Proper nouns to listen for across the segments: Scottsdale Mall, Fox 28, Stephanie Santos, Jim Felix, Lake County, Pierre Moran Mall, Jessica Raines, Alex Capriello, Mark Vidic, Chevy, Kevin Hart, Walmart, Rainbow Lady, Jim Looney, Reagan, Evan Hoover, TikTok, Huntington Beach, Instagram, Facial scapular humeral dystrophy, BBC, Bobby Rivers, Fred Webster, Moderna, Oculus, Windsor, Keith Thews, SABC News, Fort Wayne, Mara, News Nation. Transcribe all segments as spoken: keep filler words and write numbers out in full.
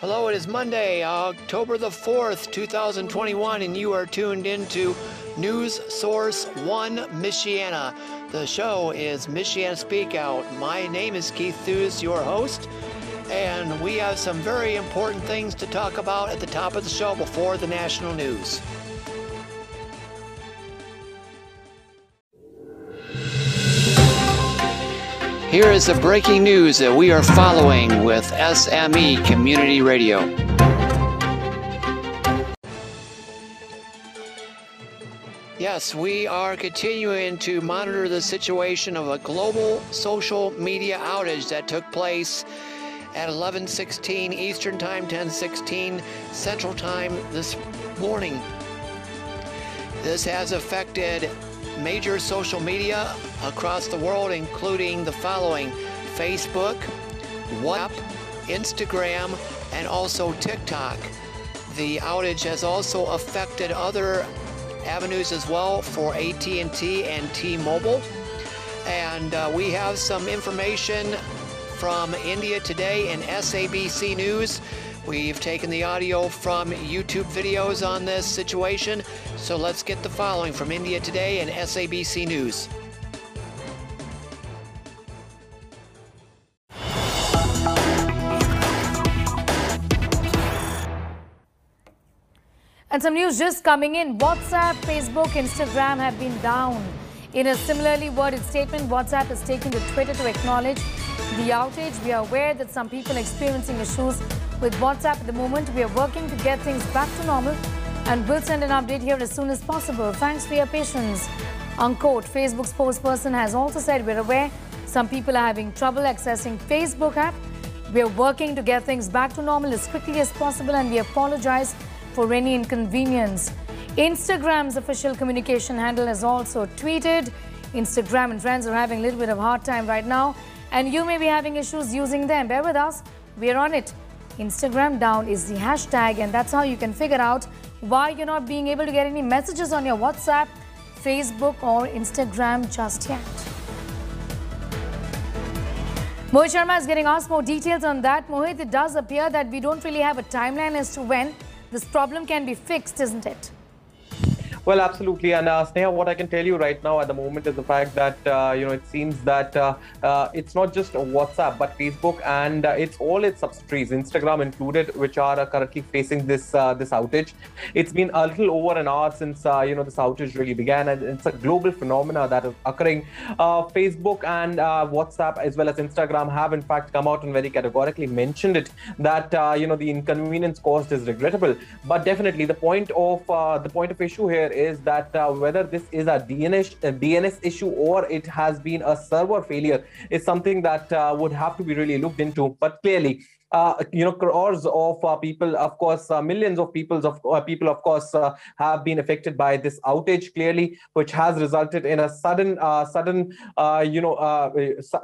Hello, it is Monday, October the fourth, two thousand twenty-one, and you are tuned into News Source one Michiana. The show is Michiana Speak Out. My name is Keith Thews, your host, and we have some very important things to talk about at the top of the show before the national news. Here is the breaking news that we are following with S M E Community Radio. Yes, we are continuing to monitor the situation of a global social media outage that took place at eleven sixteen Eastern Time, ten sixteen Central Time this morning. This has affected major social media across the world, including the following: Facebook, WhatsApp, Instagram, and also TikTok. The outage has also affected other avenues as well for A T and T and T-Mobile. And uh, we have some information from India Today and S A B C News. We've taken the audio from YouTube videos on this situation, so let's get the following from India Today and S A B C News. And some news just coming in. WhatsApp, Facebook, Instagram have been down. In a similarly worded statement, WhatsApp is taking to Twitter to acknowledge the outage. We are aware that some people are experiencing issues with WhatsApp at the moment. We are working to get things back to normal and will send an update here as soon as possible. Thanks for your patience. Unquote. Facebook's spokesperson has also said, we're aware some people are having trouble accessing Facebook app. We are working to get things back to normal as quickly as possible and we apologize for any inconvenience. Instagram's official communication handle has also tweeted, Instagram and friends are having a little bit of a hard time right now and you may be having issues using them. Bear with us, we're on it. Instagram down is the hashtag and that's how you can figure out why you're not being able to get any messages on your WhatsApp, Facebook or Instagram just yet. Mohit Sharma is getting asked more details on that. Mohit, it does appear that we don't really have a timeline as to when this problem can be fixed, isn't it? Well, absolutely. And uh, Sneha, what I can tell you right now at the moment is the fact that, uh, you know, it seems that uh, uh, it's not just WhatsApp, but Facebook and uh, it's all its subsidiaries, Instagram included, which are uh, currently facing this uh, this outage. It's been a little over an hour since, uh, you know, this outage really began. And it's a global phenomena that is occurring. Uh, Facebook and uh, WhatsApp, as well as Instagram, have in fact come out and very categorically mentioned it that, uh, you know, the inconvenience caused is regrettable. But definitely the point of uh, the point of issue here is that uh, whether this is a D N S, a D N S issue or it has been a server failure is something that uh, would have to be really looked into. But clearly, Uh, you know, crores of uh, people, of course, uh, millions of people, of uh, people, of course, uh, have been affected by this outage, clearly, which has resulted in a sudden, uh, sudden, uh, you know, uh,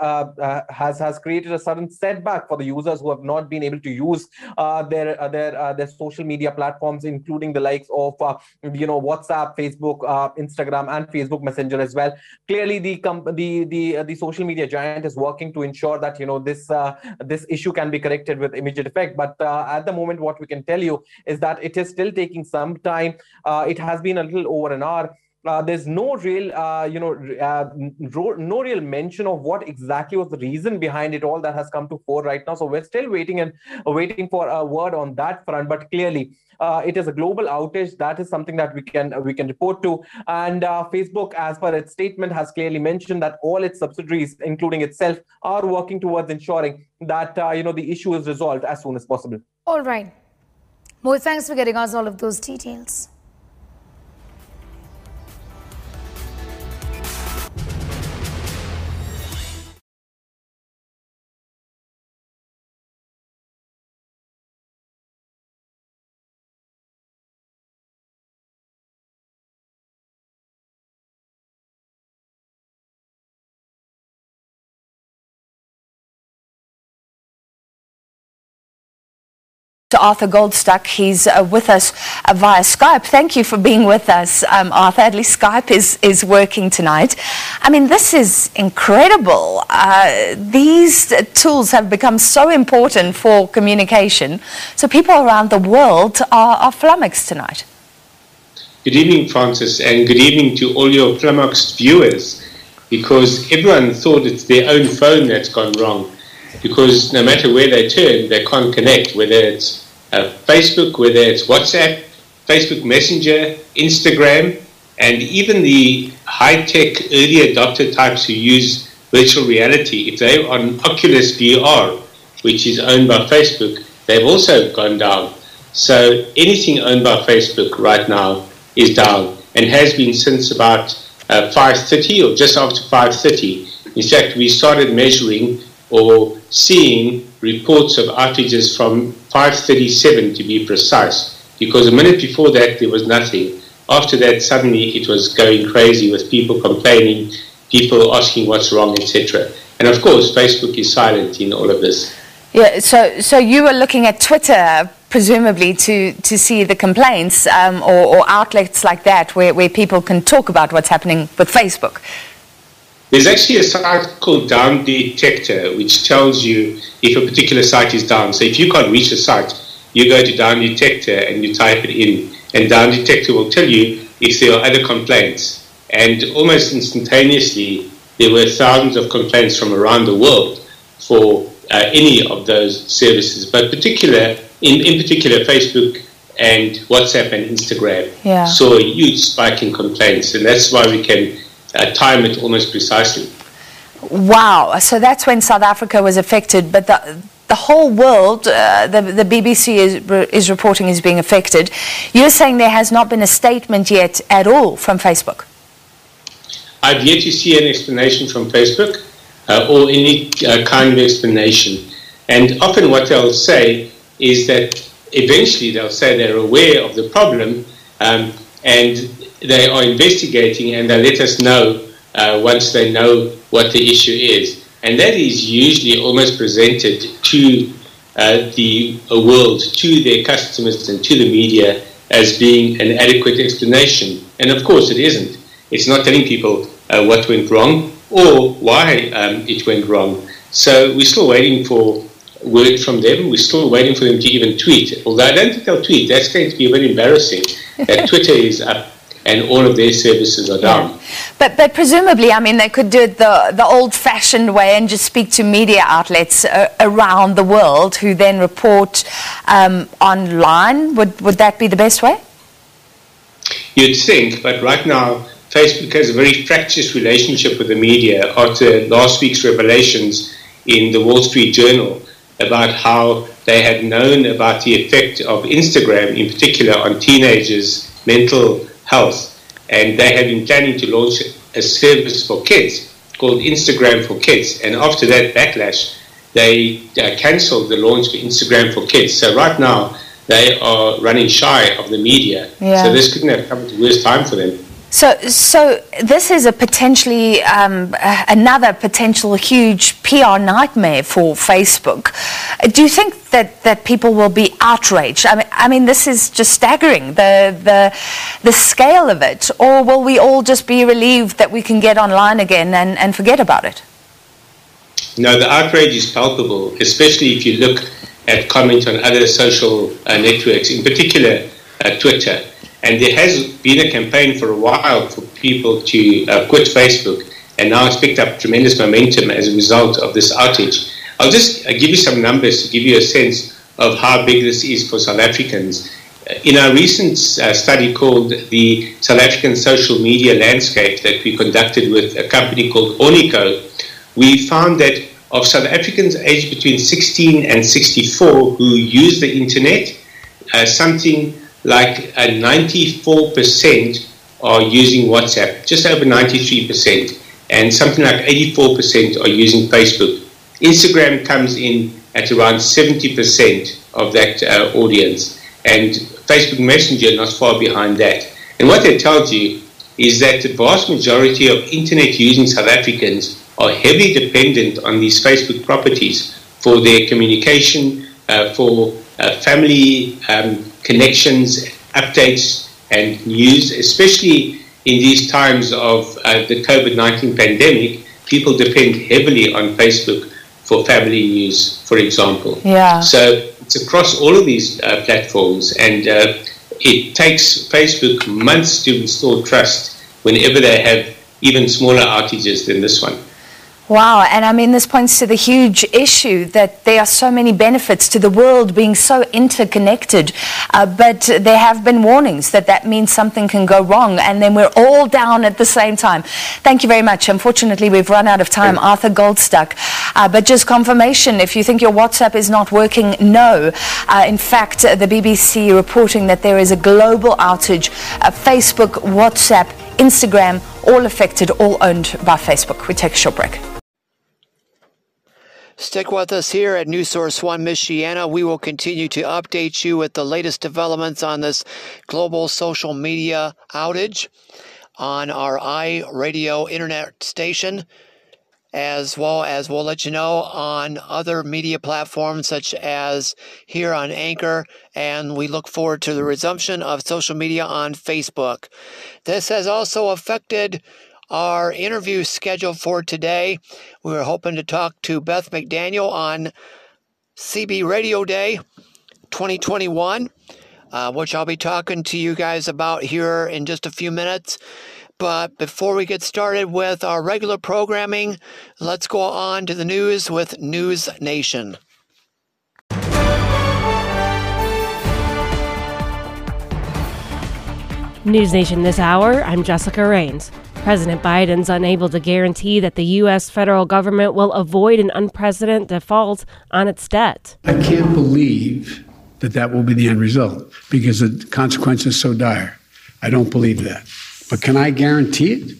uh, uh, has has created a sudden setback for the users who have not been able to use uh, their uh, their uh, their social media platforms, including the likes of uh, you know WhatsApp, Facebook, uh, Instagram, and Facebook Messenger as well. Clearly, the comp the the uh, the social media giant is working to ensure that you know this uh, this issue can be corrected with immediate effect, but uh, at the moment what we can tell you is that it is still taking some time. Uh, it has been a little over an hour. Uh, there's no real, uh, you know, uh, no real mention of what exactly was the reason behind it all that has come to fore right now. So we're still waiting and waiting for a word on that front. But clearly, uh, it is a global outage. That is something that we can we can report to. And uh, Facebook, as per its statement, has clearly mentioned that all its subsidiaries, including itself, are working towards ensuring that uh, you know the issue is resolved as soon as possible. All right. Mohit, thanks for getting us all of those details. to Arthur Goldstuck. He's uh, with us uh, via Skype. Thank you for being with us, um, Arthur. At least Skype is, is working tonight. I mean, this is incredible. Uh, these tools have become so important for communication. So people around the world are, are flummoxed tonight. Good evening, Francis, and good evening to all your flummoxed viewers, because everyone thought it's their own phone that's gone wrong, because no matter where they turn, they can't connect, whether it's Uh, Facebook, whether it's WhatsApp, Facebook Messenger, Instagram, and even the high-tech early adopter types who use virtual reality. If they're on Oculus V R, which is owned by Facebook, they've also gone down. So anything owned by Facebook right now is down, and has been since about uh, five thirty or just after five thirty. In fact, we started measuring or seeing reports of outages from five thirty-seven to be precise, because a minute before that there was nothing. After that, suddenly it was going crazy with people complaining, people asking what's wrong, et cetera. And of course, Facebook is silent in all of this. Yeah, so, so you were looking at Twitter, presumably, to, to see the complaints um, or, or outlets like that where, where people can talk about what's happening with Facebook. There's actually a site called Down Detector, which tells you if a particular site is down. So if you can't reach a site, you go to Down Detector and you type it in. And Down Detector will tell you if there are other complaints. And almost instantaneously, there were thousands of complaints from around the world for uh, any of those services. But particular, in, in particular, Facebook and WhatsApp and Instagram yeah. saw a huge spike in complaints. And that's why we can Uh, time it almost precisely. Wow, so that's when South Africa was affected, but the, the whole world, uh, the, the B B C is, re is reporting is being affected. You're saying there has not been a statement yet at all from Facebook? I've yet to see an explanation from Facebook uh, or any uh, kind of explanation. And often what they'll say is that eventually they'll say they're aware of the problem um, and they are investigating, and they let us know uh, once they know what the issue is. And that is usually almost presented to uh, the world, to their customers and to the media as being an adequate explanation. And of course it isn't. It's not telling people uh, what went wrong or why um, it went wrong. So we're still waiting for word from them. We're still waiting for them to even tweet. Although I don't think they'll tweet. That's going to be very embarrassing. That Twitter is up and all of their services are down. Yeah. But, but presumably, I mean, they could do it the, the old-fashioned way and just speak to media outlets uh, around the world who then report um, online. Would, would that be the best way? You'd think, but right now, Facebook has a very fractious relationship with the media after last week's revelations in the Wall Street Journal about how they had known about the effect of Instagram, in particular, on teenagers' mental health, and they have been planning to launch a service for kids called Instagram for Kids, and after that backlash they uh, cancelled the launch for Instagram for Kids. So right now they are running shy of the media. Yeah. So this couldn't have come at the worst time for them. So, so this is a potentially, um, another potential huge P R nightmare for Facebook. Do you think that, that people will be outraged? I mean, I mean, this is just staggering, the, the, the scale of it. Or will we all just be relieved that we can get online again and, and forget about it? No, the outrage is palpable, especially if you look at comment on other social uh, networks, in particular uh, Twitter. And there has been a campaign for a while for people to uh, quit Facebook, and now it's picked up tremendous momentum as a result of this outage. I'll just uh, give you some numbers to give you a sense of how big this is for South Africans. In our recent uh, study called the South African Social Media Landscape that we conducted with a company called Ornico, we found that of South Africans aged between sixteen and sixty-four who use the internet, uh, something like uh, ninety-four percent are using WhatsApp, just over ninety-three percent, and something like eighty-four percent are using Facebook. Instagram comes in at around seventy percent of that uh, audience, and Facebook Messenger not far behind that. And what that tells you is that the vast majority of internet using South Africans are heavily dependent on these Facebook properties for their communication, uh, for uh, family um, connections, updates, and news, especially in these times of uh, the COVID nineteen pandemic. People depend heavily on Facebook for family news, for example. Yeah. So it's across all of these uh, platforms, and uh, it takes Facebook months to restore trust whenever they have even smaller outages than this one. Wow, and I mean, this points to the huge issue that there are so many benefits to the world being so interconnected, uh, but there have been warnings that that means something can go wrong, and then we're all down at the same time. Thank you very much. Unfortunately, we've run out of time. Arthur Goldstuck, uh, but just confirmation, if you think your WhatsApp is not working, no. Uh, in fact, uh, the B B C reporting that there is a global outage, uh, Facebook, WhatsApp, Instagram, all affected, all owned by Facebook. We take a short break. Stick with us here at News Source One Michiana. We will continue to update you with the latest developments on this global social media outage on our iRadio internet station, as well as we'll let you know on other media platforms such as here on Anchor, and we look forward to the resumption of social media on Facebook. This has also affected our interview schedule for today. We were hoping to talk to Beth McDaniel on C B Radio Day twenty twenty-one, uh, which I'll be talking to you guys about here in just a few minutes. But before we get started with our regular programming, let's go on to the news with News Nation. News Nation this hour, I'm Jessica Raines. President Biden's unable to guarantee that the U S federal government will avoid an unprecedented default on its debt. I can't believe that that will be the end result because the consequence is so dire. I don't believe that. But can I guarantee it?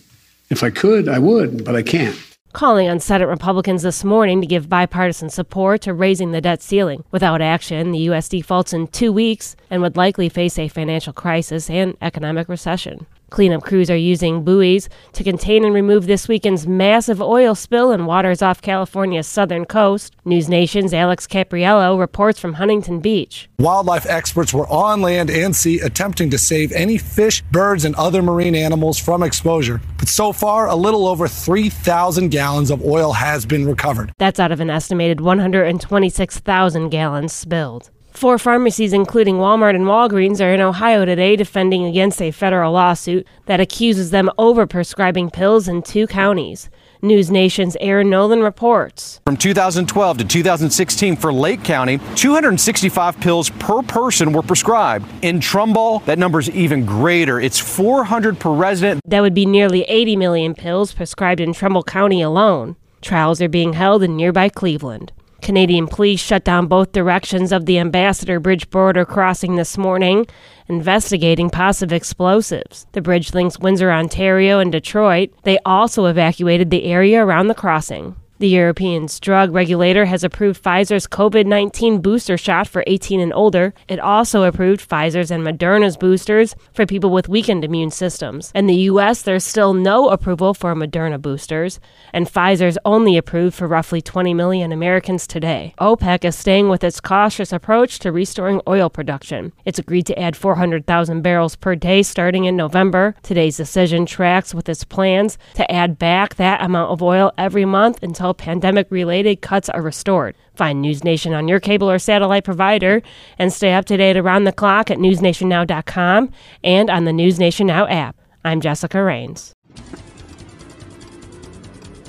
If I could, I would, but I can't. Calling on Senate Republicans this morning to give bipartisan support to raising the debt ceiling. Without action, the U S defaults in two weeks and would likely face a financial crisis and economic recession. Cleanup crews are using buoys to contain and remove this weekend's massive oil spill in waters off California's southern coast. News Nation's Alex Capriello reports from Huntington Beach. Wildlife experts were on land and sea attempting to save any fish, birds, and other marine animals from exposure. But so far, a little over three thousand gallons of oil has been recovered. That's out of an estimated one hundred twenty-six thousand gallons spilled. Four pharmacies, including Walmart and Walgreens, are in Ohio today defending against a federal lawsuit that accuses them over prescribing pills in two counties. News Nation's Aaron Nolan reports. From two thousand twelve to two thousand sixteen for Lake County, two hundred sixty-five pills per person were prescribed. In Trumbull, that number's even greater. It's four hundred per resident. That would be nearly eighty million pills prescribed in Trumbull County alone. Trials are being held in nearby Cleveland. Canadian police shut down both directions of the Ambassador Bridge border crossing this morning, investigating possible explosives. The bridge links Windsor, Ontario, and Detroit. They also evacuated the area around the crossing. The European's drug regulator has approved Pfizer's COVID nineteen booster shot for eighteen and older. It also approved Pfizer's and Moderna's boosters for people with weakened immune systems. In the U S, there's still no approval for Moderna boosters, and Pfizer's only approved for roughly twenty million Americans today. OPEC is staying with its cautious approach to restoring oil production. It's agreed to add four hundred thousand barrels per day starting in November. Today's decision tracks with its plans to add back that amount of oil every month until pandemic-related cuts are restored. Find News Nation on your cable or satellite provider and stay up to date around the clock at news nation now dot com and on the News Nation Now app. I'm Jessica Raines.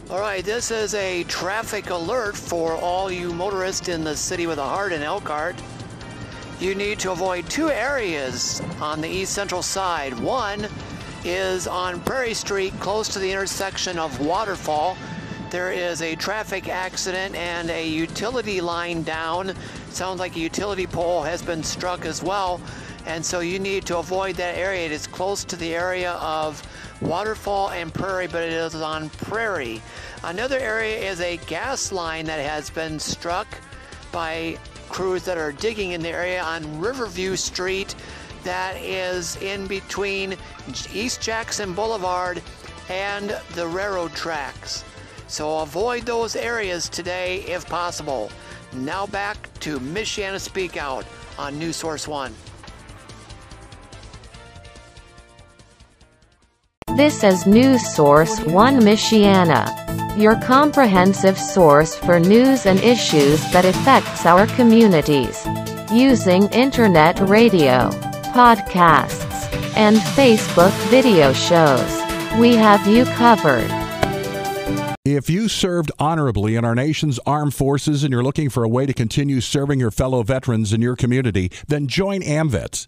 All right, this is a traffic alert for all you motorists in the city with a heart in Elkhart. You need to avoid two areas on the east central side. One is on Prairie Street, close to the intersection of Waterfall. There is a traffic accident and a utility line down. Sounds like a utility pole has been struck as well. And so you need to avoid that area. It is close to the area of Waterfall and Prairie, but it is on Prairie. Another area is a gas line that has been struck by crews that are digging in the area on Riverview Street. That is in between East Jackson Boulevard and the railroad tracks. So avoid those areas today if possible. Now back to Miss Shanna Speak Out on News Source One. This is News Source One Miss Shanna, your comprehensive source for news and issues that affects our communities, using internet radio, podcasts, and Facebook video shows. We have you covered. If you served honorably in our nation's armed forces and you're looking for a way to continue serving your fellow veterans in your community, then join AMVETS.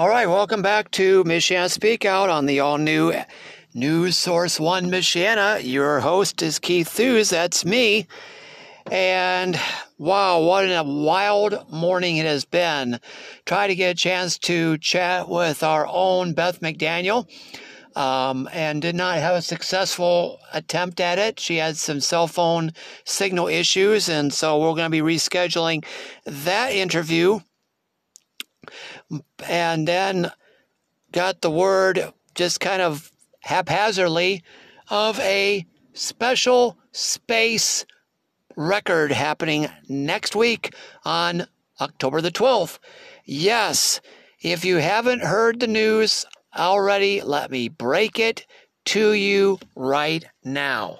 All right, welcome back to Miss Shanna Speak Out on the all-new News Source One Miss Shanna. Your host is Keith Thews, that's me. And wow, what a wild morning it has been. Try to get a chance to chat with our own Beth McDaniel um, and did not have a successful attempt at it. She had some cell phone signal issues, and so we're going to be rescheduling that interview. And then got the word just kind of haphazardly of a special space record happening next week on October the twelfth. Yes, if you haven't heard the news already, let me break it to you right now.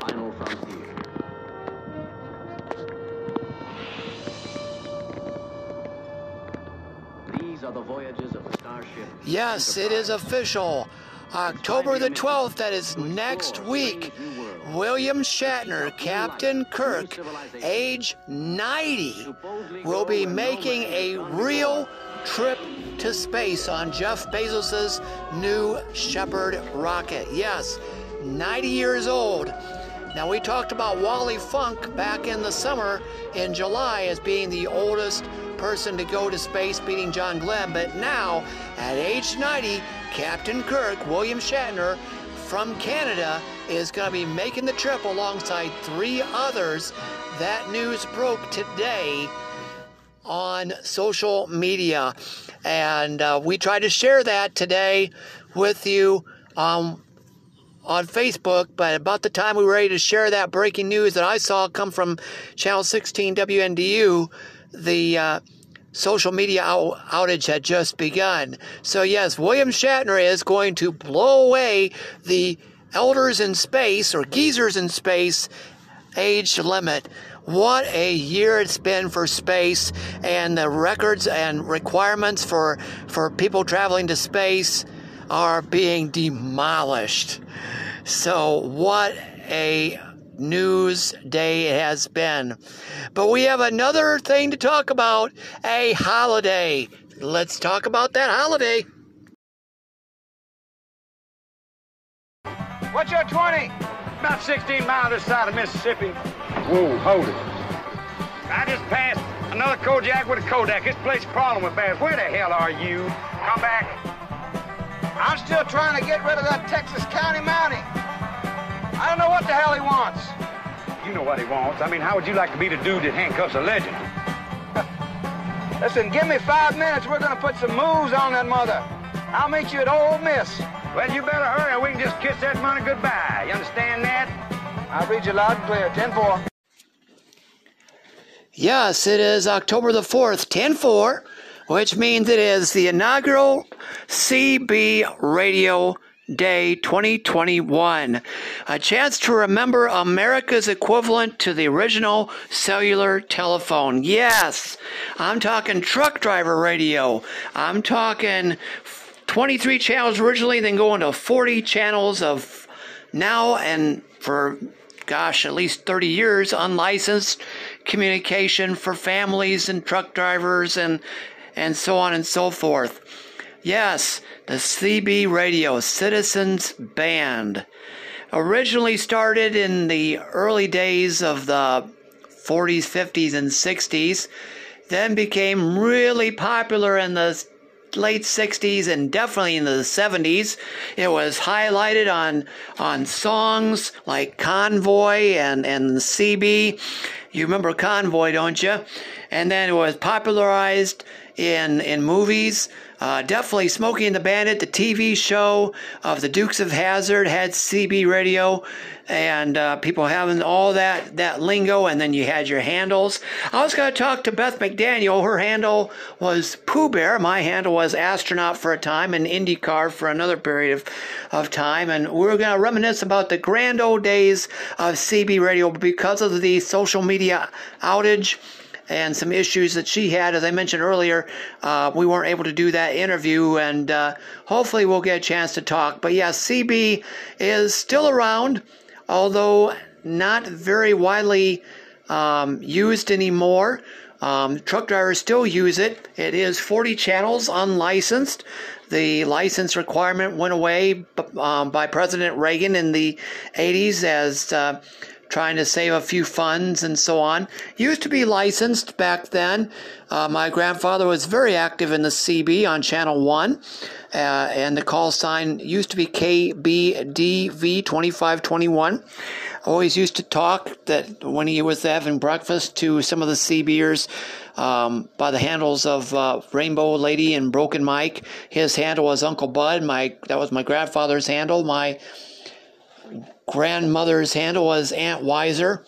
Final frontier. These are the voyages of the starship. Yes, it is official. October the twelfth, that is next week. William Shatner, Captain Kirk, age ninety, will be making a real trip to space on Jeff Bezos's New Shepard rocket. Yes, ninety years old. Now, we talked about Wally Funk back in the summer in July as being the oldest person to go to space, beating John Glenn. But now, at age ninety, Captain Kirk, William Shatner from Canada, is going to be making the trip alongside three others. That news broke today on social media. And uh, we tried to share that today with you Um, on Facebook, but about the time we were ready to share that breaking news that I saw come from Channel sixteen W N D U, the uh, social media out- outage had just begun. So yes, William Shatner is going to blow away the elders in space, or geezers in space, age limit. What a year it's been for space, and the records and requirements for, for people traveling to space are being demolished. So what a news day it has been. But we have another thing to talk about, a holiday. Let's talk about that holiday. What's your twenty? About sixteen miles this side of Mississippi. Whoa, hold it. I just passed another Kojak with a Kodak. This place is crawling with bears. Where the hell are you? Come back. I'm still trying to get rid of that Texas County Mountie. I don't know what the hell he wants. You know what he wants. I mean, how would you like to be the dude that handcuffs a legend? Listen, give me five minutes. We're going to put some moves on that mother. I'll meet you at Ole Miss. Well, you better hurry or we can just kiss that money goodbye. You understand that? I'll read you loud and clear. ten four. Yes, it is October the fourth, ten four. Which means it is the inaugural C B Radio Day twenty twenty-one, a chance to remember America's equivalent to the original cellular telephone. Yes, I'm talking truck driver radio. I'm talking twenty-three channels originally, then going to forty channels of now and for, gosh, at least thirty years, unlicensed communication for families and truck drivers and and so on and so forth. Yes, the C B Radio Citizens Band. originally started in the early days of the forties, fifties, and sixties, then became really popular in the late sixties and definitely in the seventies. It was highlighted on on songs like Convoy and, and C B. You remember Convoy, don't you? And then it was popularized in in movies. Uh, definitely Smokey and the Bandit, the T V show of the Dukes of Hazzard had C B radio, and uh, people having all that, that lingo, and then you had your handles. I was going to talk to Beth McDaniel. Her handle was Pooh Bear. My handle was Astronaut for a time and IndyCar for another period of, of time. And we were going to reminisce about the grand old days of C B radio because of the social media outage and some issues that she had. As I mentioned earlier, uh, we weren't able to do that interview, and uh, hopefully we'll get a chance to talk. But yeah, C B is still around, although not very widely um, used anymore. Um, truck drivers still use it. It is forty channels unlicensed. The license requirement went away um, by President Reagan in the eighties as uh, trying to save a few funds and so on. Used to be licensed back then. Uh, my grandfather was very active in the C B on Channel one, uh, and the call sign used to be K B D V twenty-five twenty-one. Always used to talk that when he was having breakfast to some of the C Bers um, by the handles of uh, Rainbow Lady and Broken Mike. His handle was Uncle Bud. My that was my grandfather's handle. My grandmother's handle was Aunt Wiser,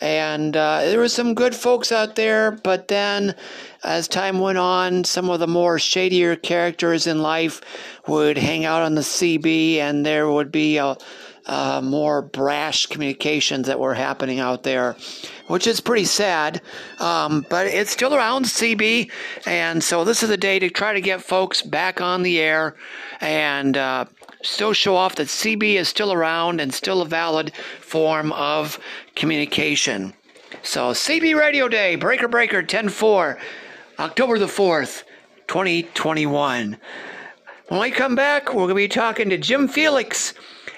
and uh, there were some good folks out there, but then as time went on, some of the more shadier characters in life would hang out on the C B, and there would be a, a more brash communications that were happening out there, which is pretty sad, um, but it's still around, C B, and so this is the day to try to get folks back on the air and uh, still show off that C B is still around and still a valid form of communication. So C B Radio Day, Breaker Breaker ten four, October the fourth, twenty twenty-one. When we come back, we're going to be talking to Jim Felix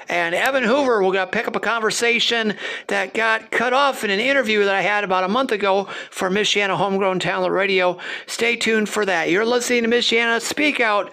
and Evan Hoover. We're going to pick up a conversation that got cut off in an interview that I had about a month ago for Michiana Homegrown Talent Radio. Stay tuned for that. You're listening to Michiana Speak Out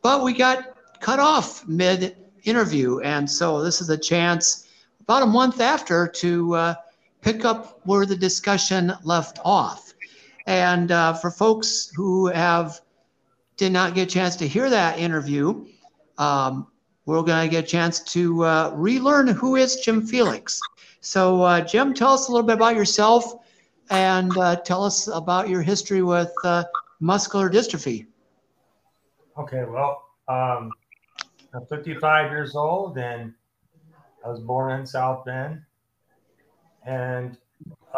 but we got cut off mid-interview, and so this is a chance about a month after to uh, pick up where the discussion left off. And uh, for folks who have did not get a chance to hear that interview, um, we're going to get a chance to uh, relearn who is Jim Felix. So uh, Jim, tell us a little bit about yourself, and uh, tell us about your history with uh, muscular dystrophy. Okay, well, um, I'm fifty-five years old, and I was born in South Bend, and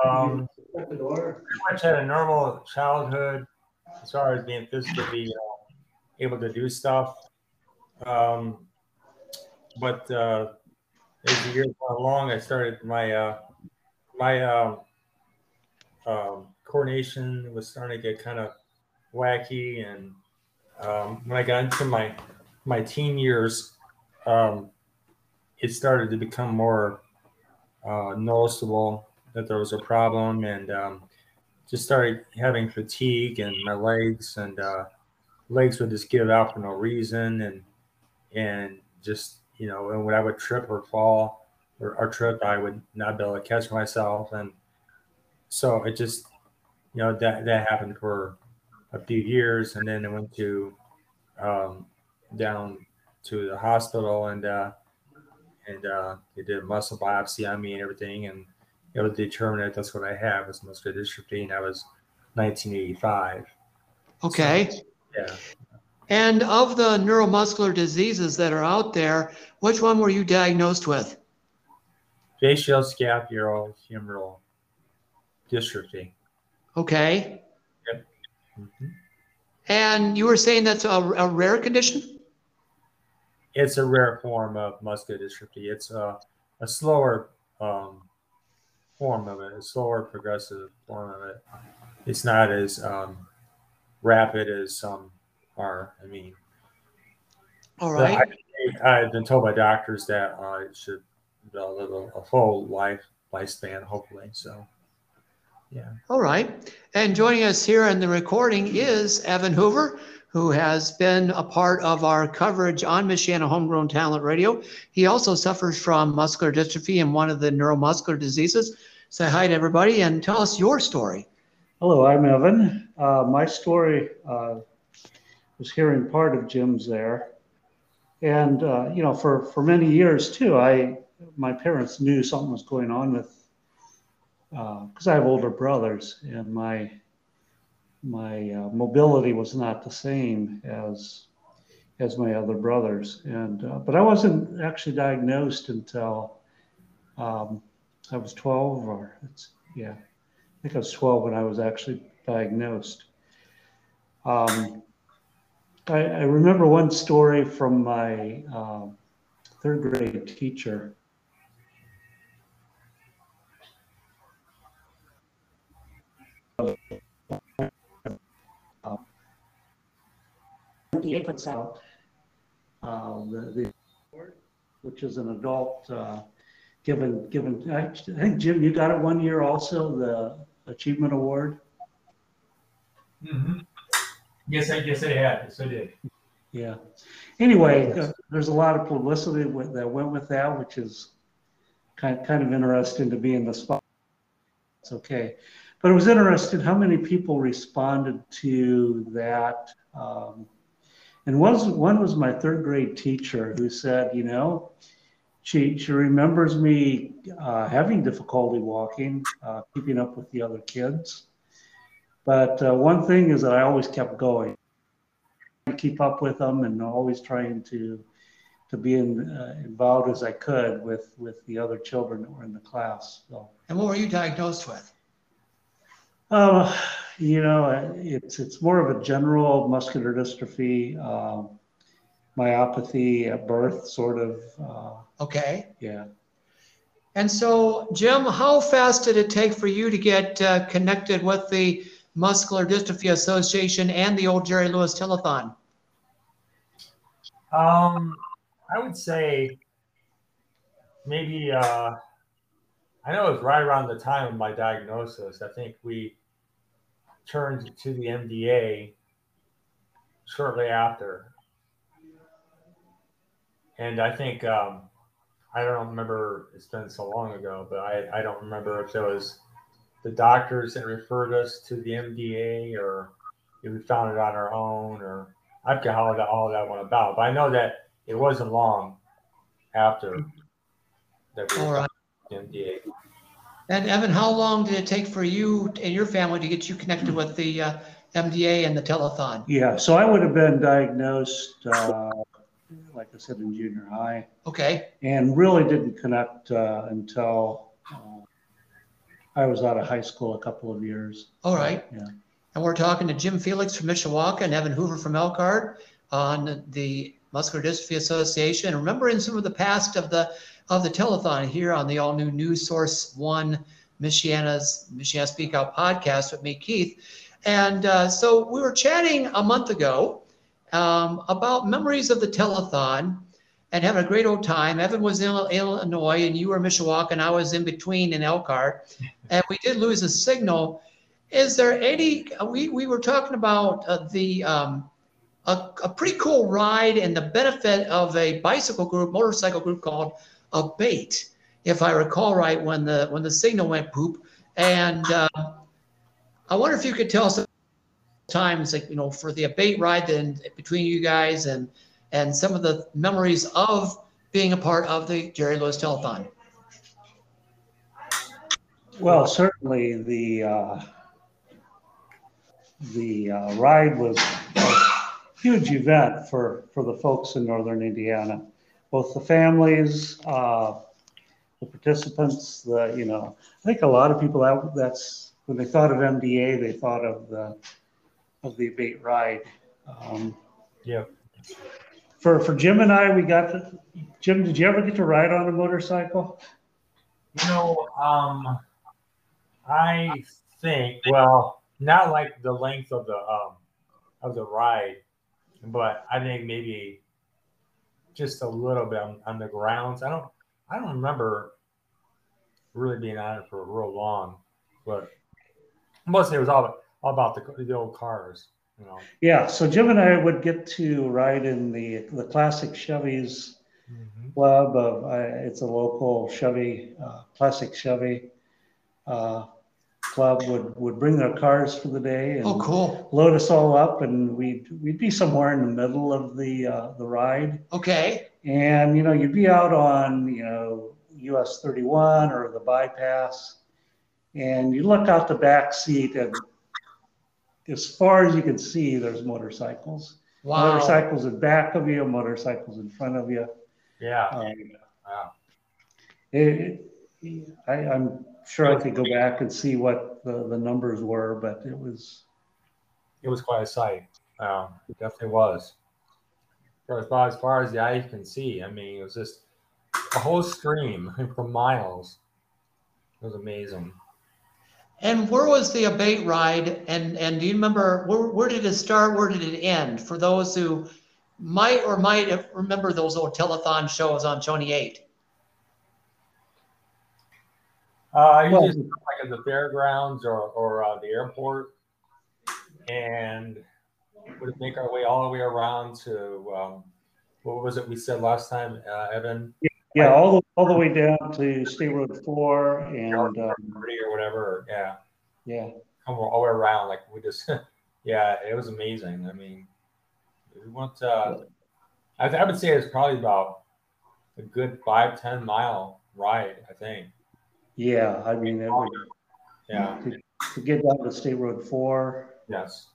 um, Shut the door. Pretty much had a normal childhood as far as being physically uh, able to do stuff. Um, but uh, as the years went along, I started my uh, my uh, uh, coordination was starting to get kind of wacky, and um, when I got into my my teen years, um, it started to become more uh, noticeable that there was a problem, and um, just started having fatigue in my legs, and uh, legs would just give out for no reason, and and just, you know, and when I would trip or fall or, or trip, I would not be able to catch myself, and so it just, you know, that that happened for a few years, and then I went to um, down to the hospital, and uh, and uh, they did a muscle biopsy on me and everything, and it was determined that that's what I have was muscular dystrophy, and that was nineteen eighty-five. Okay. So, yeah. And of the neuromuscular diseases that are out there, which one were you diagnosed with? Facial scapular humeral dystrophy. Okay. Yep. Mm-hmm. And you were saying that's a, a rare condition? It's a rare form of muscular dystrophy. It's a, a slower um, form of it, a slower progressive form of it. It's not as um, rapid as some. Um, Are I mean, all right. I, I've been told by doctors that I uh, should live a, a full life lifespan, hopefully. So, yeah. All right. And joining us here in the recording is Evan Hoover, who has been a part of our coverage on Michiana Homegrown Talent Radio. He also suffers from muscular dystrophy and one of the neuromuscular diseases. Say hi to everybody and tell us your story. Hello, I'm Evan. Uh, my story. Uh, was hearing part of Jim's there. And, uh, you know, for, for many years too, I, my parents knew something was going on with, uh, cause I have older brothers, and my, my uh, mobility was not the same as, as my other brothers. And, uh, but I wasn't actually diagnosed until, um, I was twelve or it's, yeah, I think I was twelve when I was actually diagnosed. Um, I remember one story from my uh, third grade teacher. twenty-eight puts out the report, which is an adult uh, given given. I think Jim, you got it one year also, the Achievement Award. Mm-hmm. Yes, I guess I had. Yes, I did. Yeah. Anyway, uh, there's a lot of publicity with, that went with that, which is kind kind of interesting to be in the spot. It's okay, but it was interesting how many people responded to that. Um, and one was, one was my third grade teacher who said, you know, she she remembers me uh, having difficulty walking, uh, keeping up with the other kids. But uh, one thing is that I always kept going, keep up with them, and always trying to to be in, uh, involved as I could with, with the other children that were in the class. So. And what were you diagnosed with? Uh, you know, it's it's more of a general muscular dystrophy, uh, myopathy at birth, sort of. Uh, okay. Yeah. And so, Jim, how fast did it take for you to get uh, connected with the Muscular Dystrophy Association and the old Jerry Lewis telethon? Um, I would say maybe, uh, I know it was right around the time of my diagnosis. I think we turned to the M D A shortly after. And I think, um, I don't remember, it's been so long ago, but I, I don't remember if it was the doctors that referred us to the M D A, or if we found it on our own, or I forget how that, all that went about. But I know that it wasn't long after that we all right. The M D A. And Evan, how long did it take for you and your family to get you connected with the uh, M D A and the telethon? Yeah, so I would have been diagnosed, uh, like I said, in junior high. Okay. And really didn't connect uh, until. Uh, I was out of high school a couple of years. All right. Yeah. And we're talking to Jim Felix from Mishawaka and Evan Hoover from Elkhart on the Muscular Dystrophy Association. And remembering some of the past of the of the telethon here on the all-new News Source One Michiana's Michiana Speak Out podcast with me, Keith. And uh, so we were chatting a month ago um, about memories of the telethon and having a great old time. Evan was in Illinois and you were in Mishawaka and I was in between in Elkhart. And we did lose a signal. Is there any, we, we were talking about uh, the, um, a, a pretty cool ride and the benefit of a bicycle group, motorcycle group called Abate, if I recall right, when the when the signal went poop. And uh, I wonder if you could tell us times, like, you know, for the Abate ride then between you guys and and some of the memories of being a part of the Jerry Lewis Telethon. Well, certainly the uh, the uh, ride was a huge event for, for the folks in Northern Indiana, both the families, uh, the participants, the, you know, I think a lot of people, that, that's, when they thought of M D A, they thought of the of the Abate ride. Um, yeah. For for Jim and I, we got to, Jim, did you ever get to ride on a motorcycle? You know, um, I think, well, not like the length of the um, of the ride, but I think maybe just a little bit on, on the grounds. I don't, I don't remember really being on it for real long, but mostly it was all all about the the old cars, you know. Yeah, so Jim and I would get to ride in the the classic Chevys. Mm-hmm. Club of uh, it's a local Chevy, uh, classic Chevy uh, club would would bring their cars for the day and oh, cool. load us all up, and we'd we'd be somewhere in the middle of the uh, the ride. Okay. And you know you'd be out on you know U S thirty-one or the bypass, and you look out the back seat and as far as you can see, there's motorcycles. Wow. Motorcycles in back of you, motorcycles in front of you. Yeah. Um, wow. It, it, I, I'm sure I could go back and see what the, the numbers were, but it was it was quite a sight. Um, it definitely was. For as far, as far as the eye can see, I mean, it was just a whole stream for miles. It was amazing. And where was the Abate ride? And and do you remember where where did it start? Where did it end? For those who might or might have remember those old telethon shows on twenty-eight. Uh, you well, just like at the fairgrounds or, or uh, the airport, and would make our way all the way around to um, what was it we said last time, uh, Evan? Yeah, yeah, all the all the way down to State Road Four and um, or whatever. Yeah, yeah, come all the way around. Like we just, yeah, it was amazing. I mean. We went, uh, I, I would say it's probably about a good five, ten mile ride, I think. Yeah, I mean, it was, yeah. To, to get down to State Road four. Yes.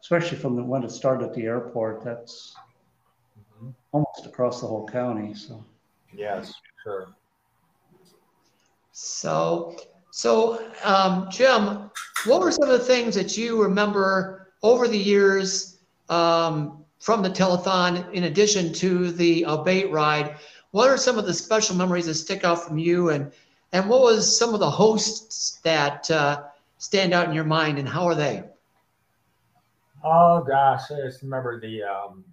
Especially from the one that started at the airport, that's mm-hmm. almost across the whole county. So. Yes, sure. So, so um, Jim, what were some of the things that you remember over the years Um, from the telethon, in addition to the Abate ride? What are some of the special memories that stick out from you, and and what was some of the hosts that uh, stand out in your mind, and how are they? Oh gosh, I just remember the um,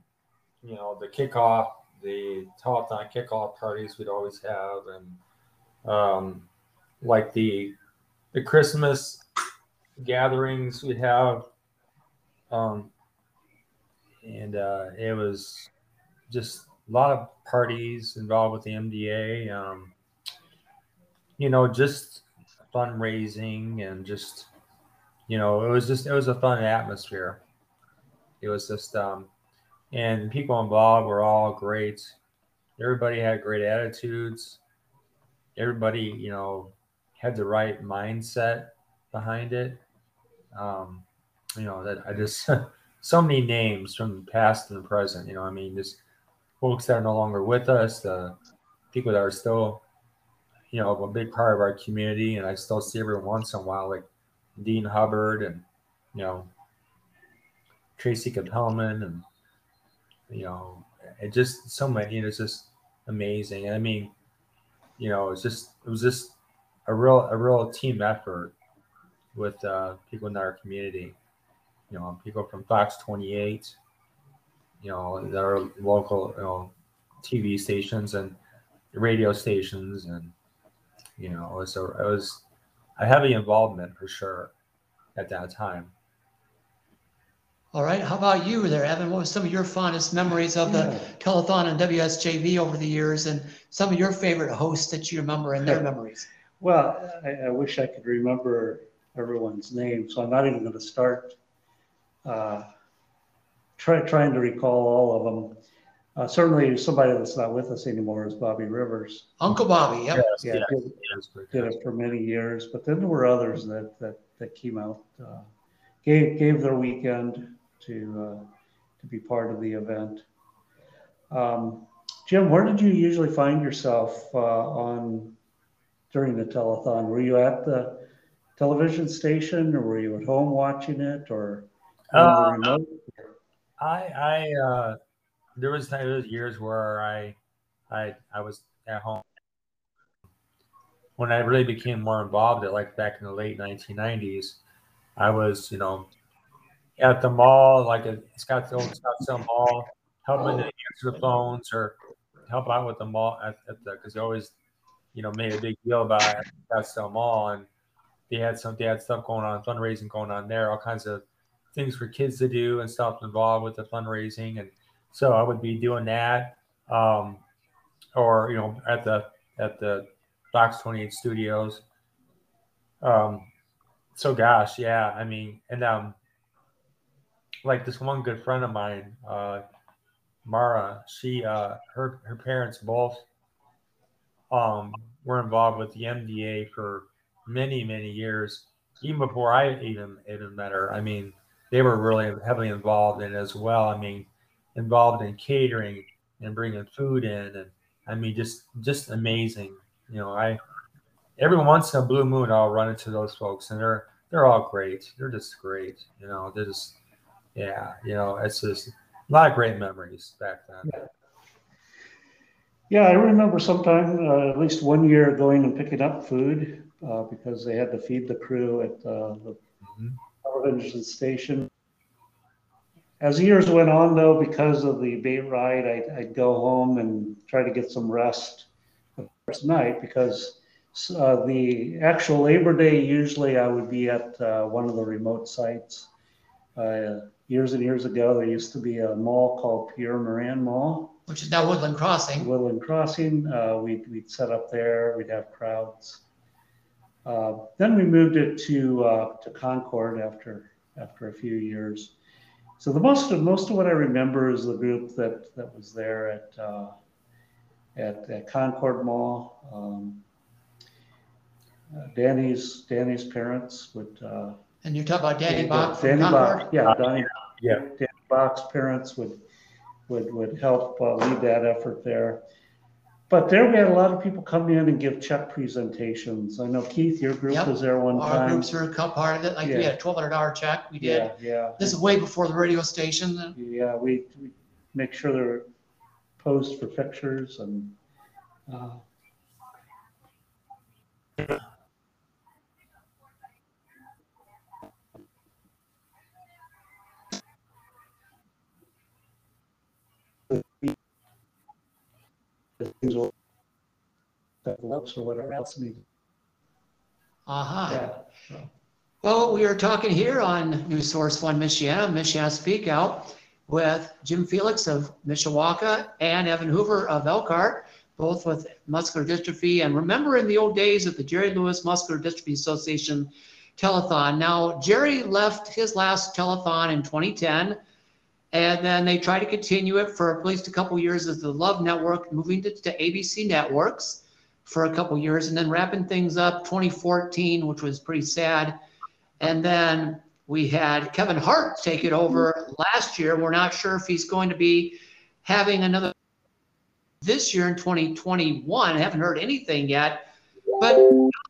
you know the kickoff, the telethon kickoff parties we'd always have, and um, like the the Christmas gatherings we'd have. Um, And uh, it was just a lot of parties involved with the M D A, um, you know, just fundraising and just, you know, it was just, it was a fun atmosphere. It was just, um, and people involved were all great. Everybody had great attitudes. Everybody, you know, had the right mindset behind it. Um, you know, that I just... So many names from the past and the present, you know, I mean, just folks that are no longer with us, the people that are still you know, a big part of our community, and I still see every once in a while, like Dean Hubbard and, you know, Tracy Capelman, and, you know, it just so many, and it's just amazing. I mean, you know, it's just, it was just a real, a real team effort with uh, people in our community, you know, people from Fox twenty-eight, you know, that are local, you know, T V stations and radio stations. And, you know, it was a, it was a heavy involvement for sure at that time. All right. How about you there, Evan? What were some of your fondest memories of the yeah. telethon and W S J V over the years, and some of your favorite hosts that you remember and their memories? Well, I, I wish I could remember everyone's name, so I'm not even going to start uh, try, trying to recall all of them. Uh, certainly, somebody that's not with us anymore is Bobby Rivers. Uncle Bobby, yep. yeah, yeah, yeah. Did, yeah, did it for many years, but then there were others that that, that came out, uh, gave gave their weekend to uh, to be part of the event. Um, Jim, where did you usually find yourself uh, on during the telethon? Were you at the television station, or were you at home watching it, or uh, remote? I I. Uh... There was, there was years where I, I, I was at home. When I really became more involved, at like back in the late nineteen nineties, I was, you know, at the mall, like at Scottsdale, Scottsdale Mall, helping to answer the phones or help out with the mall at, at the, because they always, you know, made a big deal about it at Scottsdale Mall, and they had some, they had stuff going on, fundraising going on there, all kinds of things for kids to do and stuff involved with the fundraising. And so I would be doing that, um, or, you know, at the at the Fox twenty-eight studios. Um, so gosh, yeah, I mean, and um, like this one good friend of mine, uh, Mara, she uh, her her parents both um, were involved with the M D A for many many years, even before I even even met her. I mean, they were really heavily involved in it as well. I mean. Involved in catering and bringing food in, and I mean, just just amazing. You know, I every once in a blue moon I'll run into those folks, and they're they're all great. They're just great. You know, they're just yeah. You know, it's just a lot of great memories back then. Yeah, yeah I remember sometime uh, at least one year going and picking up food uh, because they had to feed the crew at uh, the mm-hmm. television station. As the years went on, though, because of the bait ride, I'd, I'd go home and try to get some rest the first night, because uh, the actual Labor Day, usually I would be at uh, one of the remote sites. Uh, years and years ago, there used to be a mall called Pierre Moran Mall. Which is now Woodland Crossing. Woodland Crossing. Uh, we'd, we'd set up there. We'd have crowds. Uh, then we moved it to uh, to Concord after after a few years. So the most of most of what I remember is the group that, that was there at uh, at, at Concord Mall. Um, uh, Danny's Danny's parents would. Uh, and you talk about Danny Bach. Danny Bach, yeah, Danny, yeah. Danny Bach's parents would would would help uh, lead that effort there. But there we had a lot of people come in and give check presentations. I know, Keith, your group yep. was there one Our time. Our groups were part of it. Like yeah. we had a twelve hundred dollar check. We did. Yeah, yeah. This is way before the radio station. Yeah, we, we make sure there were posed for pictures. and. Uh, things will develop or whatever else needed. Aha. Yeah. Well, we are talking here on News Source One Michiana, Michiana Speak Out, with Jim Felix of Mishawaka and Evan Hoover of Elkhart, both with muscular dystrophy, and remembering the old days of the Jerry Lewis Muscular Dystrophy Association telethon. Now, Jerry left his last telethon in twenty ten. And then they tried to continue it for at least a couple years as the Love Network, moving to, to A B C Networks for a couple years, and then wrapping things up twenty fourteen, which was pretty sad. And then we had Kevin Hart take it over last year. We're not sure if he's going to be having another this year in twenty twenty-one. I haven't heard anything yet. But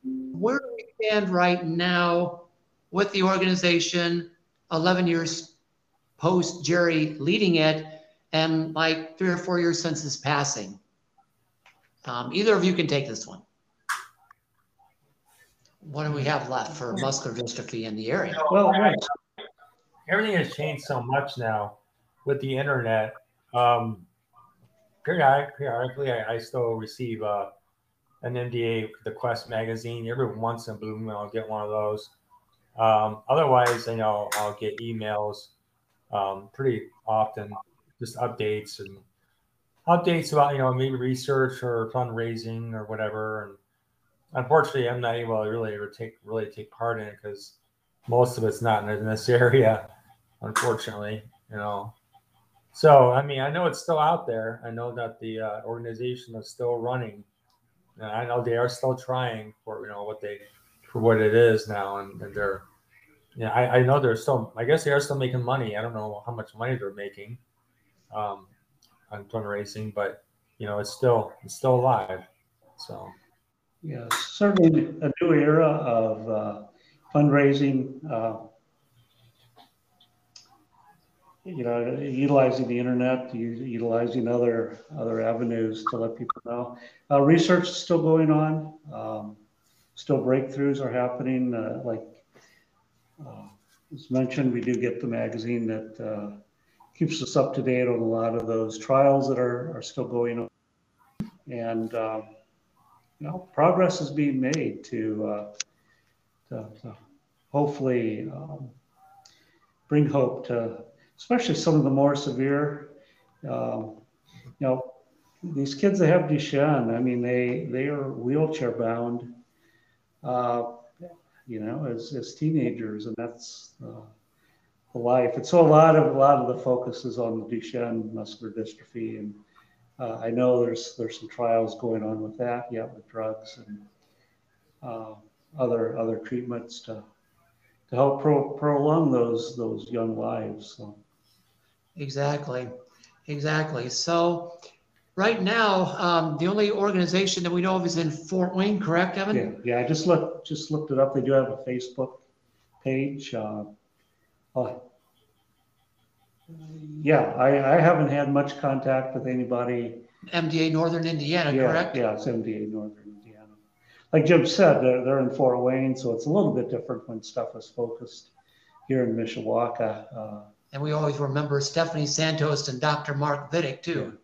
where do we stand right now with the organization eleven years post Jerry leading it and like three or four years since his passing? Um, either of you can take this one. What do we have left for muscular dystrophy in the area? Well, right. Everything has changed so much now with the internet. Um, periodically, I, I still receive uh, an M D A, the Quest magazine. Every once in a blue moon, I'll get one of those. Um, otherwise, you know, I'll get emails um, pretty often, just updates and updates about, you know, maybe research or fundraising or whatever. And unfortunately, I'm not able to really take really take part in it because most of it's not in this area, unfortunately, you know. So, I mean, I know it's still out there. I know that the uh, organization is still running. And I know they are still trying for, you know, what they, for what it is now. And, and they're, you know, I, I know they're still, I guess they are still making money. I don't know how much money they're making um, on fundraising, but, you know, it's still, it's still alive. So. Yeah, certainly a new era of uh, fundraising, uh, you know, utilizing the internet, utilizing other other avenues to let people know. Uh, research is still going on. Um, still breakthroughs are happening. Uh, like uh, as mentioned, we do get the magazine that uh, keeps us up to date on a lot of those trials that are, are still going on. And, um, you know, progress is being made to, uh, to, to hopefully um, bring hope to especially some of the more severe, um, you know, these kids that have Duchenne, I mean, they, they are wheelchair bound, uh, you know, as, as teenagers, and that's uh, the life. And so a lot of, a lot of the focus is on the Duchenne muscular dystrophy. And uh, I know there's, there's some trials going on with that, yeah, with drugs and uh, other, other treatments to, to help pro prolong those, those young lives. So. Exactly, exactly. So right now, um, the only organization that we know of is in Fort Wayne, correct, Evan? Yeah, yeah. I just looked, just looked it up. They do have a Facebook page. Uh, uh, yeah, I, I haven't had much contact with anybody. M D A Northern Indiana, yeah, correct? Yeah, it's M D A Northern Indiana. Like Jim said, they're, they're in Fort Wayne, so it's a little bit different when stuff is focused here in Mishawaka. Uh, And we always remember Stephanie Santos and Doctor Mark Vidic too.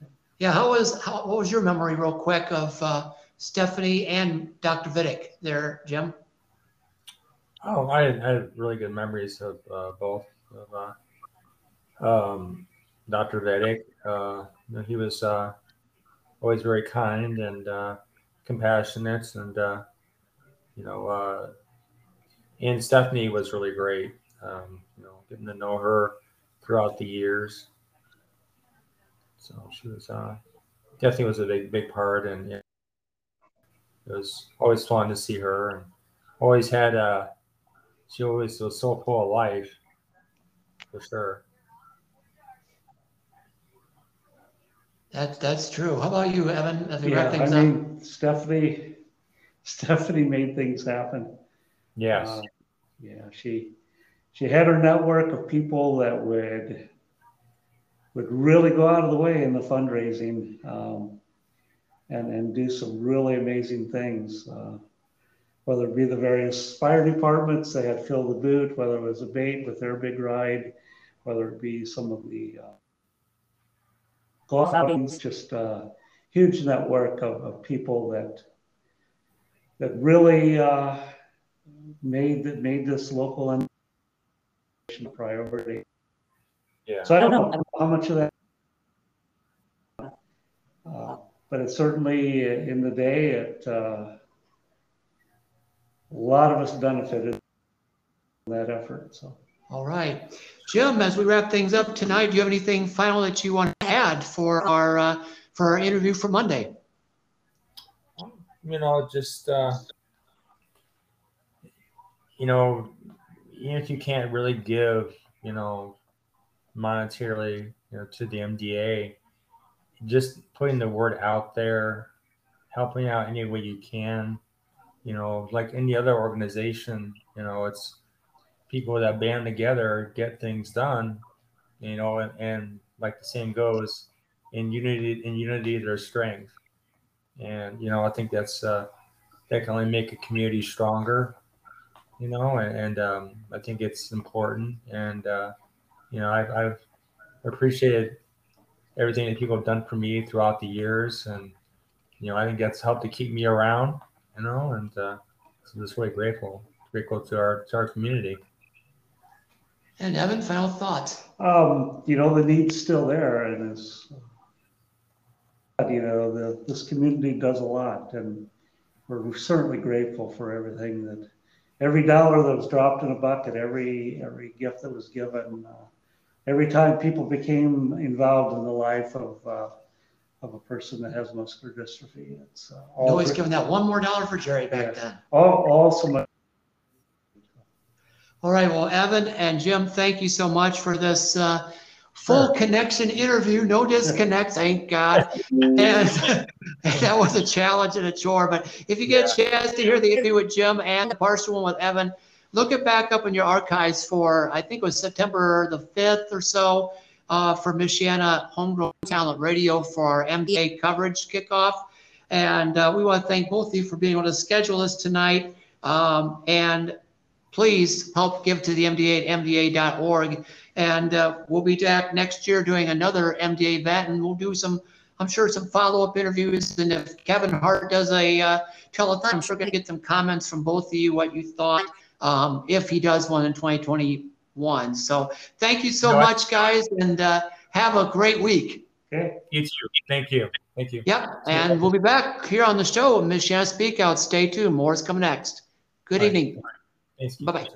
Yeah, yeah how was how what was your memory, real quick, of uh, Stephanie and Doctor Vidic there, Jim? Oh, I had really good memories of uh, both of uh, um, Doctor Vidic. Uh, you know, he was uh, always very kind and uh, compassionate, and uh, you know, uh, and Stephanie was really great. Um, you know, getting to know her throughout the years. So she was uh, definitely was a big, big part, and it was always fun to see her. And always had a, she always was so full of life, for sure. That that's true. How about you, Evan? As we yeah, wrap things I mean, up? Stephanie, Stephanie made things happen. Yes. Uh, yeah, she. She had her network of people that would would really go out of the way in the fundraising um, and, and do some really amazing things, uh, whether it be the various fire departments they had fill the boot, whether it was a bait with their big ride, whether it be some of the uh, golf outings, just a huge network of, of people that, that really uh, made, made this local and priority. Yeah. So I don't know how much of that, uh, but it's certainly in the day, it uh, a lot of us benefited from that effort. So. All right, Jim. As we wrap things up tonight, do you have anything final that you want to add for our uh, for our interview for Monday? You know, just uh, you know. Even if you can't really give, you know, monetarily, you know, to the M D A, just putting the word out there helping out any way you can. You know, like any other organization, you know, it's people that band together, get things done, you know, and, and like the saying goes, in unity, in unity, there's strength. And, you know, I think that's uh, that can only make a community stronger, you know, and, and um, I think it's important. And, uh, you know, I've, I've appreciated everything that people have done for me throughout the years. And, you know, I think that's helped to keep me around, you know, and uh, so I'm just really grateful, grateful to our, to our community. And Evan, final thoughts? Um, you know, the need's still there, and it's, you know, the, this community does a lot, and we're certainly grateful for everything that, every dollar that was dropped in a bucket, every every gift that was given, uh, every time people became involved in the life of uh, of a person that has muscular dystrophy. It's uh, all always giving that one more dollar for Jerry back yeah. then. All, all so much. All right, well, Evan and Jim, thank you so much for this uh, full sure. connection interview. No disconnect, thank God. And that was a challenge and a chore, but if you get yeah. a chance to hear the interview with Jim and the partial one with Evan, look it back up in your archives for, I think it was September the fifth or so, uh, for Michiana Homegrown Talent Radio for our M D A coverage kickoff. And uh, we want to thank both of you for being able to schedule this tonight. Um, and please help give to the M D A at M D A dot org. And uh, we'll be back next year doing another M D A event, and we'll do some, I'm sure, some follow-up interviews. And if Kevin Hart does a uh, telethon, I'm sure we're going to get some comments from both of you, what you thought, um, if he does one in twenty twenty-one. So thank you so no, much, guys, and uh, have a great week. Okay. You too. Thank you. Thank you. Yep, and we'll be back here on the show. Miss Shanna Speak Out. Stay tuned. More is coming next. Good All evening. Right. Bye-bye.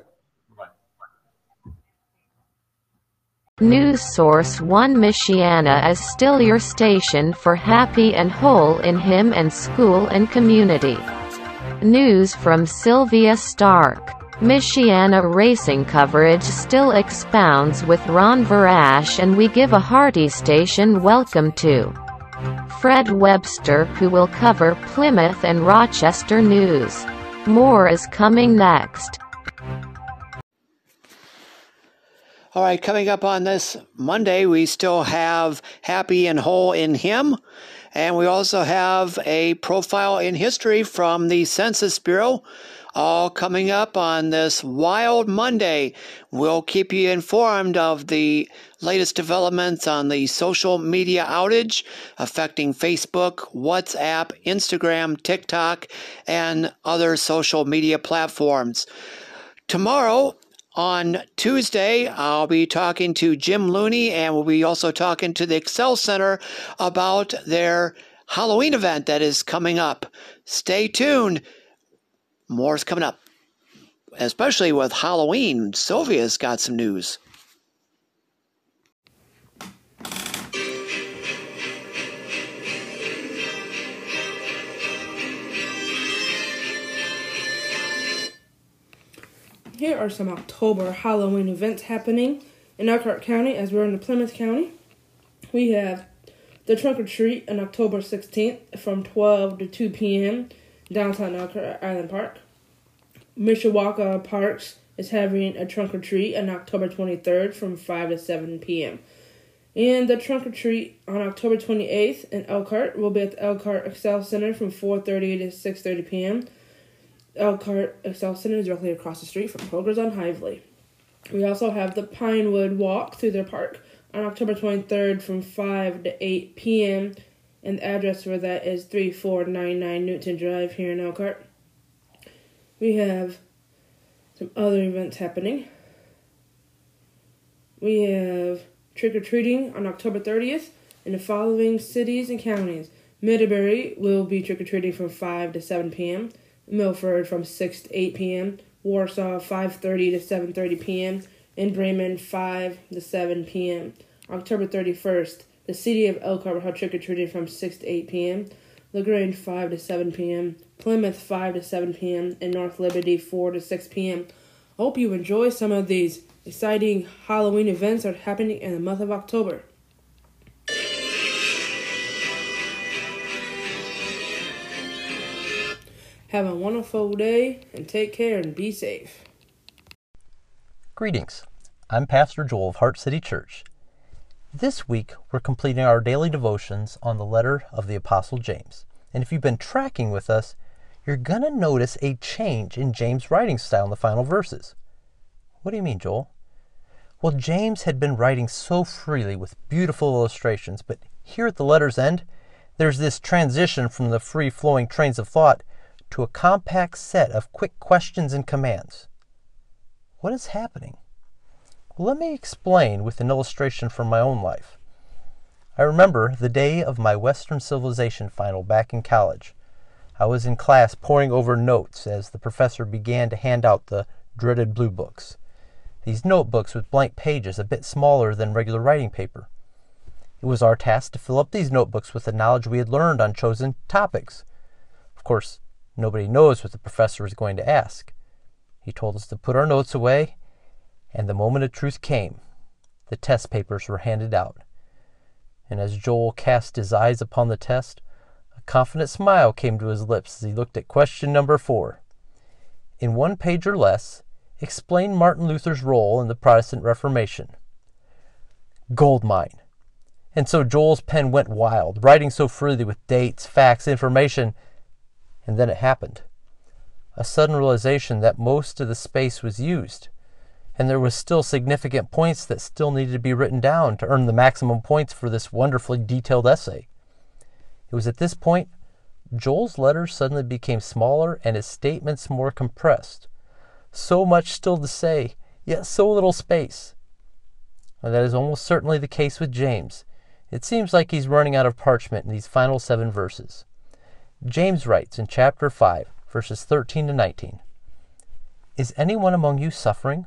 News Source one. Michiana is still your station for happy and whole in him and school and community. News from Sylvia Stark. Michiana racing coverage still expounds with Ron Varash, and we give a hearty station welcome to Fred Webster, who will cover Plymouth and Rochester news. More is coming next. All right, coming up on this Monday, we still have Happy and Whole in Him. And we also have a profile in history from the Census Bureau, all coming up on this wild Monday. We'll keep you informed of the latest developments on the social media outage affecting Facebook, WhatsApp, Instagram, TikTok, and other social media platforms. Tomorrow, on Tuesday, I'll be talking to Jim Looney, and we'll be also talking to the Excel Center about their Halloween event that is coming up. Stay tuned. More's coming up, especially with Halloween. Sylvia's got some news. Here are some October Halloween events happening in Elkhart County as we're in Plymouth County. We have the Trunk or Treat on October sixteenth from twelve to two p.m. downtown Elkhart Island Park. Mishawaka Parks is having a Trunk or Treat on October twenty-third from five to seven p.m. And the Trunk or Treat on October twenty-eighth in Elkhart will be at the Elkhart Excel Center from four thirty to six thirty p.m. Elkhart Excel Center is directly across the street from Kroger's on Hively. We also have the Pinewood Walk through their park on October twenty-third from five to eight p.m. and the address for that is thirty-four ninety-nine Newton Drive here in Elkhart. We have some other events happening. We have trick-or-treating on October thirtieth in the following cities and counties. Middlebury will be trick-or-treating from five to seven p.m., Milford from six to eight p.m., Warsaw five thirty to seven thirty p.m., and Bremen five to seven p.m. October thirty-first, the city of Elkhart will have trick-or-treating from six to eight p.m., LaGrange five to seven p.m., Plymouth five to seven p.m., and North Liberty four to six p.m. I hope you enjoy some of these exciting Halloween events that are happening in the month of October. Have a wonderful day and take care and be safe. Greetings. I'm Pastor Joel of Heart City Church. This week, we're completing our daily devotions on the letter of the Apostle James. And if you've been tracking with us, you're going to notice a change in James' writing style in the final verses. What do you mean, Joel? Well, James had been writing so freely with beautiful illustrations, but here at the letter's end, there's this transition from the free-flowing trains of thought to a compact set of quick questions and commands. What is happening? Let me explain with an illustration from my own life. I remember the day of my Western Civilization final back in college. I was in class poring over notes as the professor began to hand out the dreaded blue books. These notebooks with blank pages a bit smaller than regular writing paper. It was our task to fill up these notebooks with the knowledge we had learned on chosen topics. Of course, nobody knows what the professor is going to ask. He told us to put our notes away, and the moment of truth came. The test papers were handed out. And as Joel cast his eyes upon the test, a confident smile came to his lips as he looked at question number four. In one page or less, explain Martin Luther's role in the Protestant Reformation. Gold mine. And so Joel's pen went wild, writing so freely with dates, facts, information, and then it happened. A sudden realization that most of the space was used. And there was still significant points that still needed to be written down to earn the maximum points for this wonderfully detailed essay. It was at this point, Joel's letter suddenly became smaller and his statements more compressed. So much still to say, yet so little space. Now, that is almost certainly the case with James. It seems like he's running out of parchment in these final seven verses. James writes in chapter five, verses thirteen to nineteen, "Is anyone among you suffering?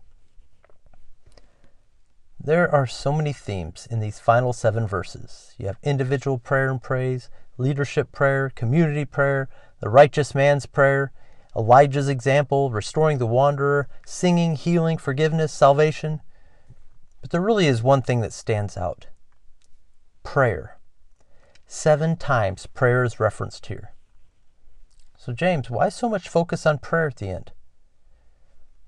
There are so many themes in these final seven verses. You have individual prayer and praise, leadership prayer, community prayer, the righteous man's prayer, Elijah's example, restoring the wanderer, singing, healing, forgiveness, salvation. But there really is one thing that stands out. Prayer. Seven times prayer is referenced here. So James, why so much focus on prayer at the end?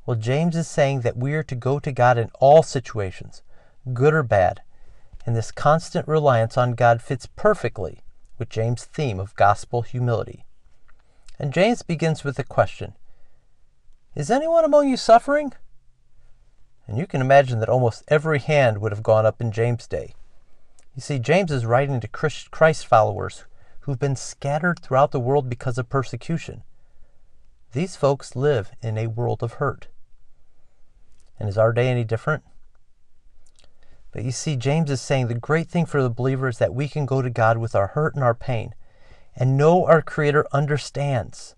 Well, James is saying that we are to go to God in all situations, good or bad, and this constant reliance on God fits perfectly with James' theme of gospel humility. And James begins with the question, "Is anyone among you suffering?" And you can imagine that almost every hand would have gone up in James' day. You see, James is writing to Christ followers who've been scattered throughout the world because of persecution. These folks live in a world of hurt. And is our day any different? But you see, James is saying the great thing for the believer is that we can go to God with our hurt and our pain and know our Creator understands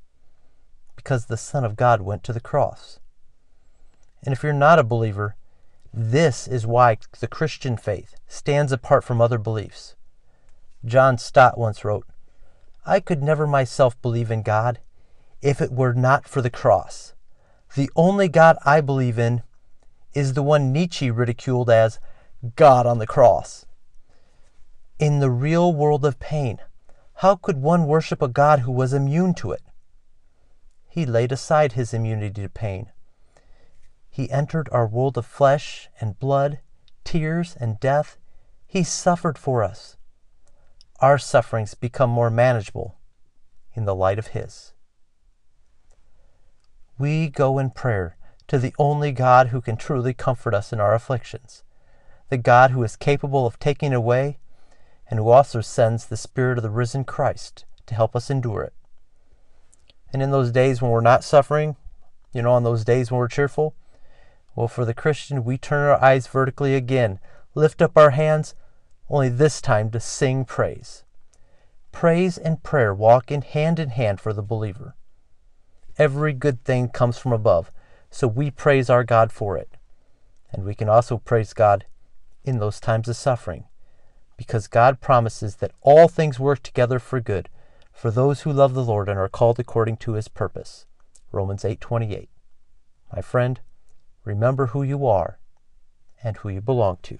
because the Son of God went to the cross. And if you're not a believer, this is why the Christian faith stands apart from other beliefs. John Stott once wrote, "I could never myself believe in God if it were not for the cross. The only God I believe in is the one Nietzsche ridiculed as God on the cross." In the real world of pain, how could one worship a God who was immune to it? He laid aside his immunity to pain. He entered our world of flesh and blood, tears and death. He suffered for us. Our sufferings become more manageable in the light of his. We go in prayer to the only God who can truly comfort us in our afflictions, the God who is capable of taking away and who also sends the Spirit of the risen Christ to help us endure it. And in those days when we're not suffering, you know, on those days when we're cheerful, well, for the Christian, we turn our eyes vertically again, lift up our hands, only this time to sing praise. Praise and prayer walk in hand in hand for the believer. Every good thing comes from above, so we praise our God for it. And we can also praise God in those times of suffering, because God promises that all things work together for good for those who love the Lord and are called according to his purpose. Romans eight twenty-eight. My friend, remember who you are and who you belong to.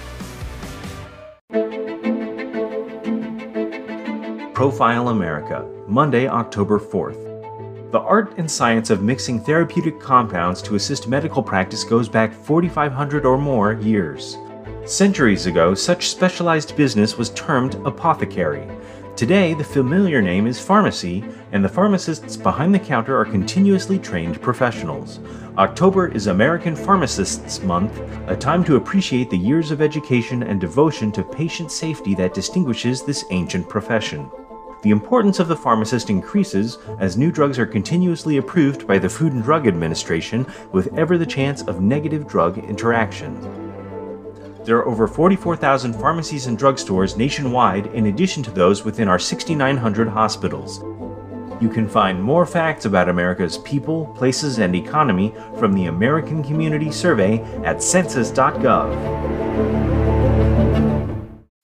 Profile America, Monday, October fourth. The art and science of mixing therapeutic compounds to assist medical practice goes back forty-five hundred or more years. Centuries ago, such specialized business was termed apothecary. Today, the familiar name is pharmacy, and the pharmacists behind the counter are continuously trained professionals. October is American Pharmacists Month, a time to appreciate the years of education and devotion to patient safety that distinguishes this ancient profession. The importance of the pharmacist increases as new drugs are continuously approved by the Food and Drug Administration, with ever the chance of negative drug interaction. There are over forty-four thousand pharmacies and drugstores nationwide, in addition to those within our six thousand nine hundred hospitals. You can find more facts about America's people, places, and economy from the American Community Survey at census dot gov.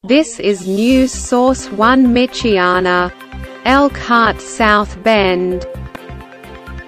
This is News Source one Michiana, Elkhart, South Bend.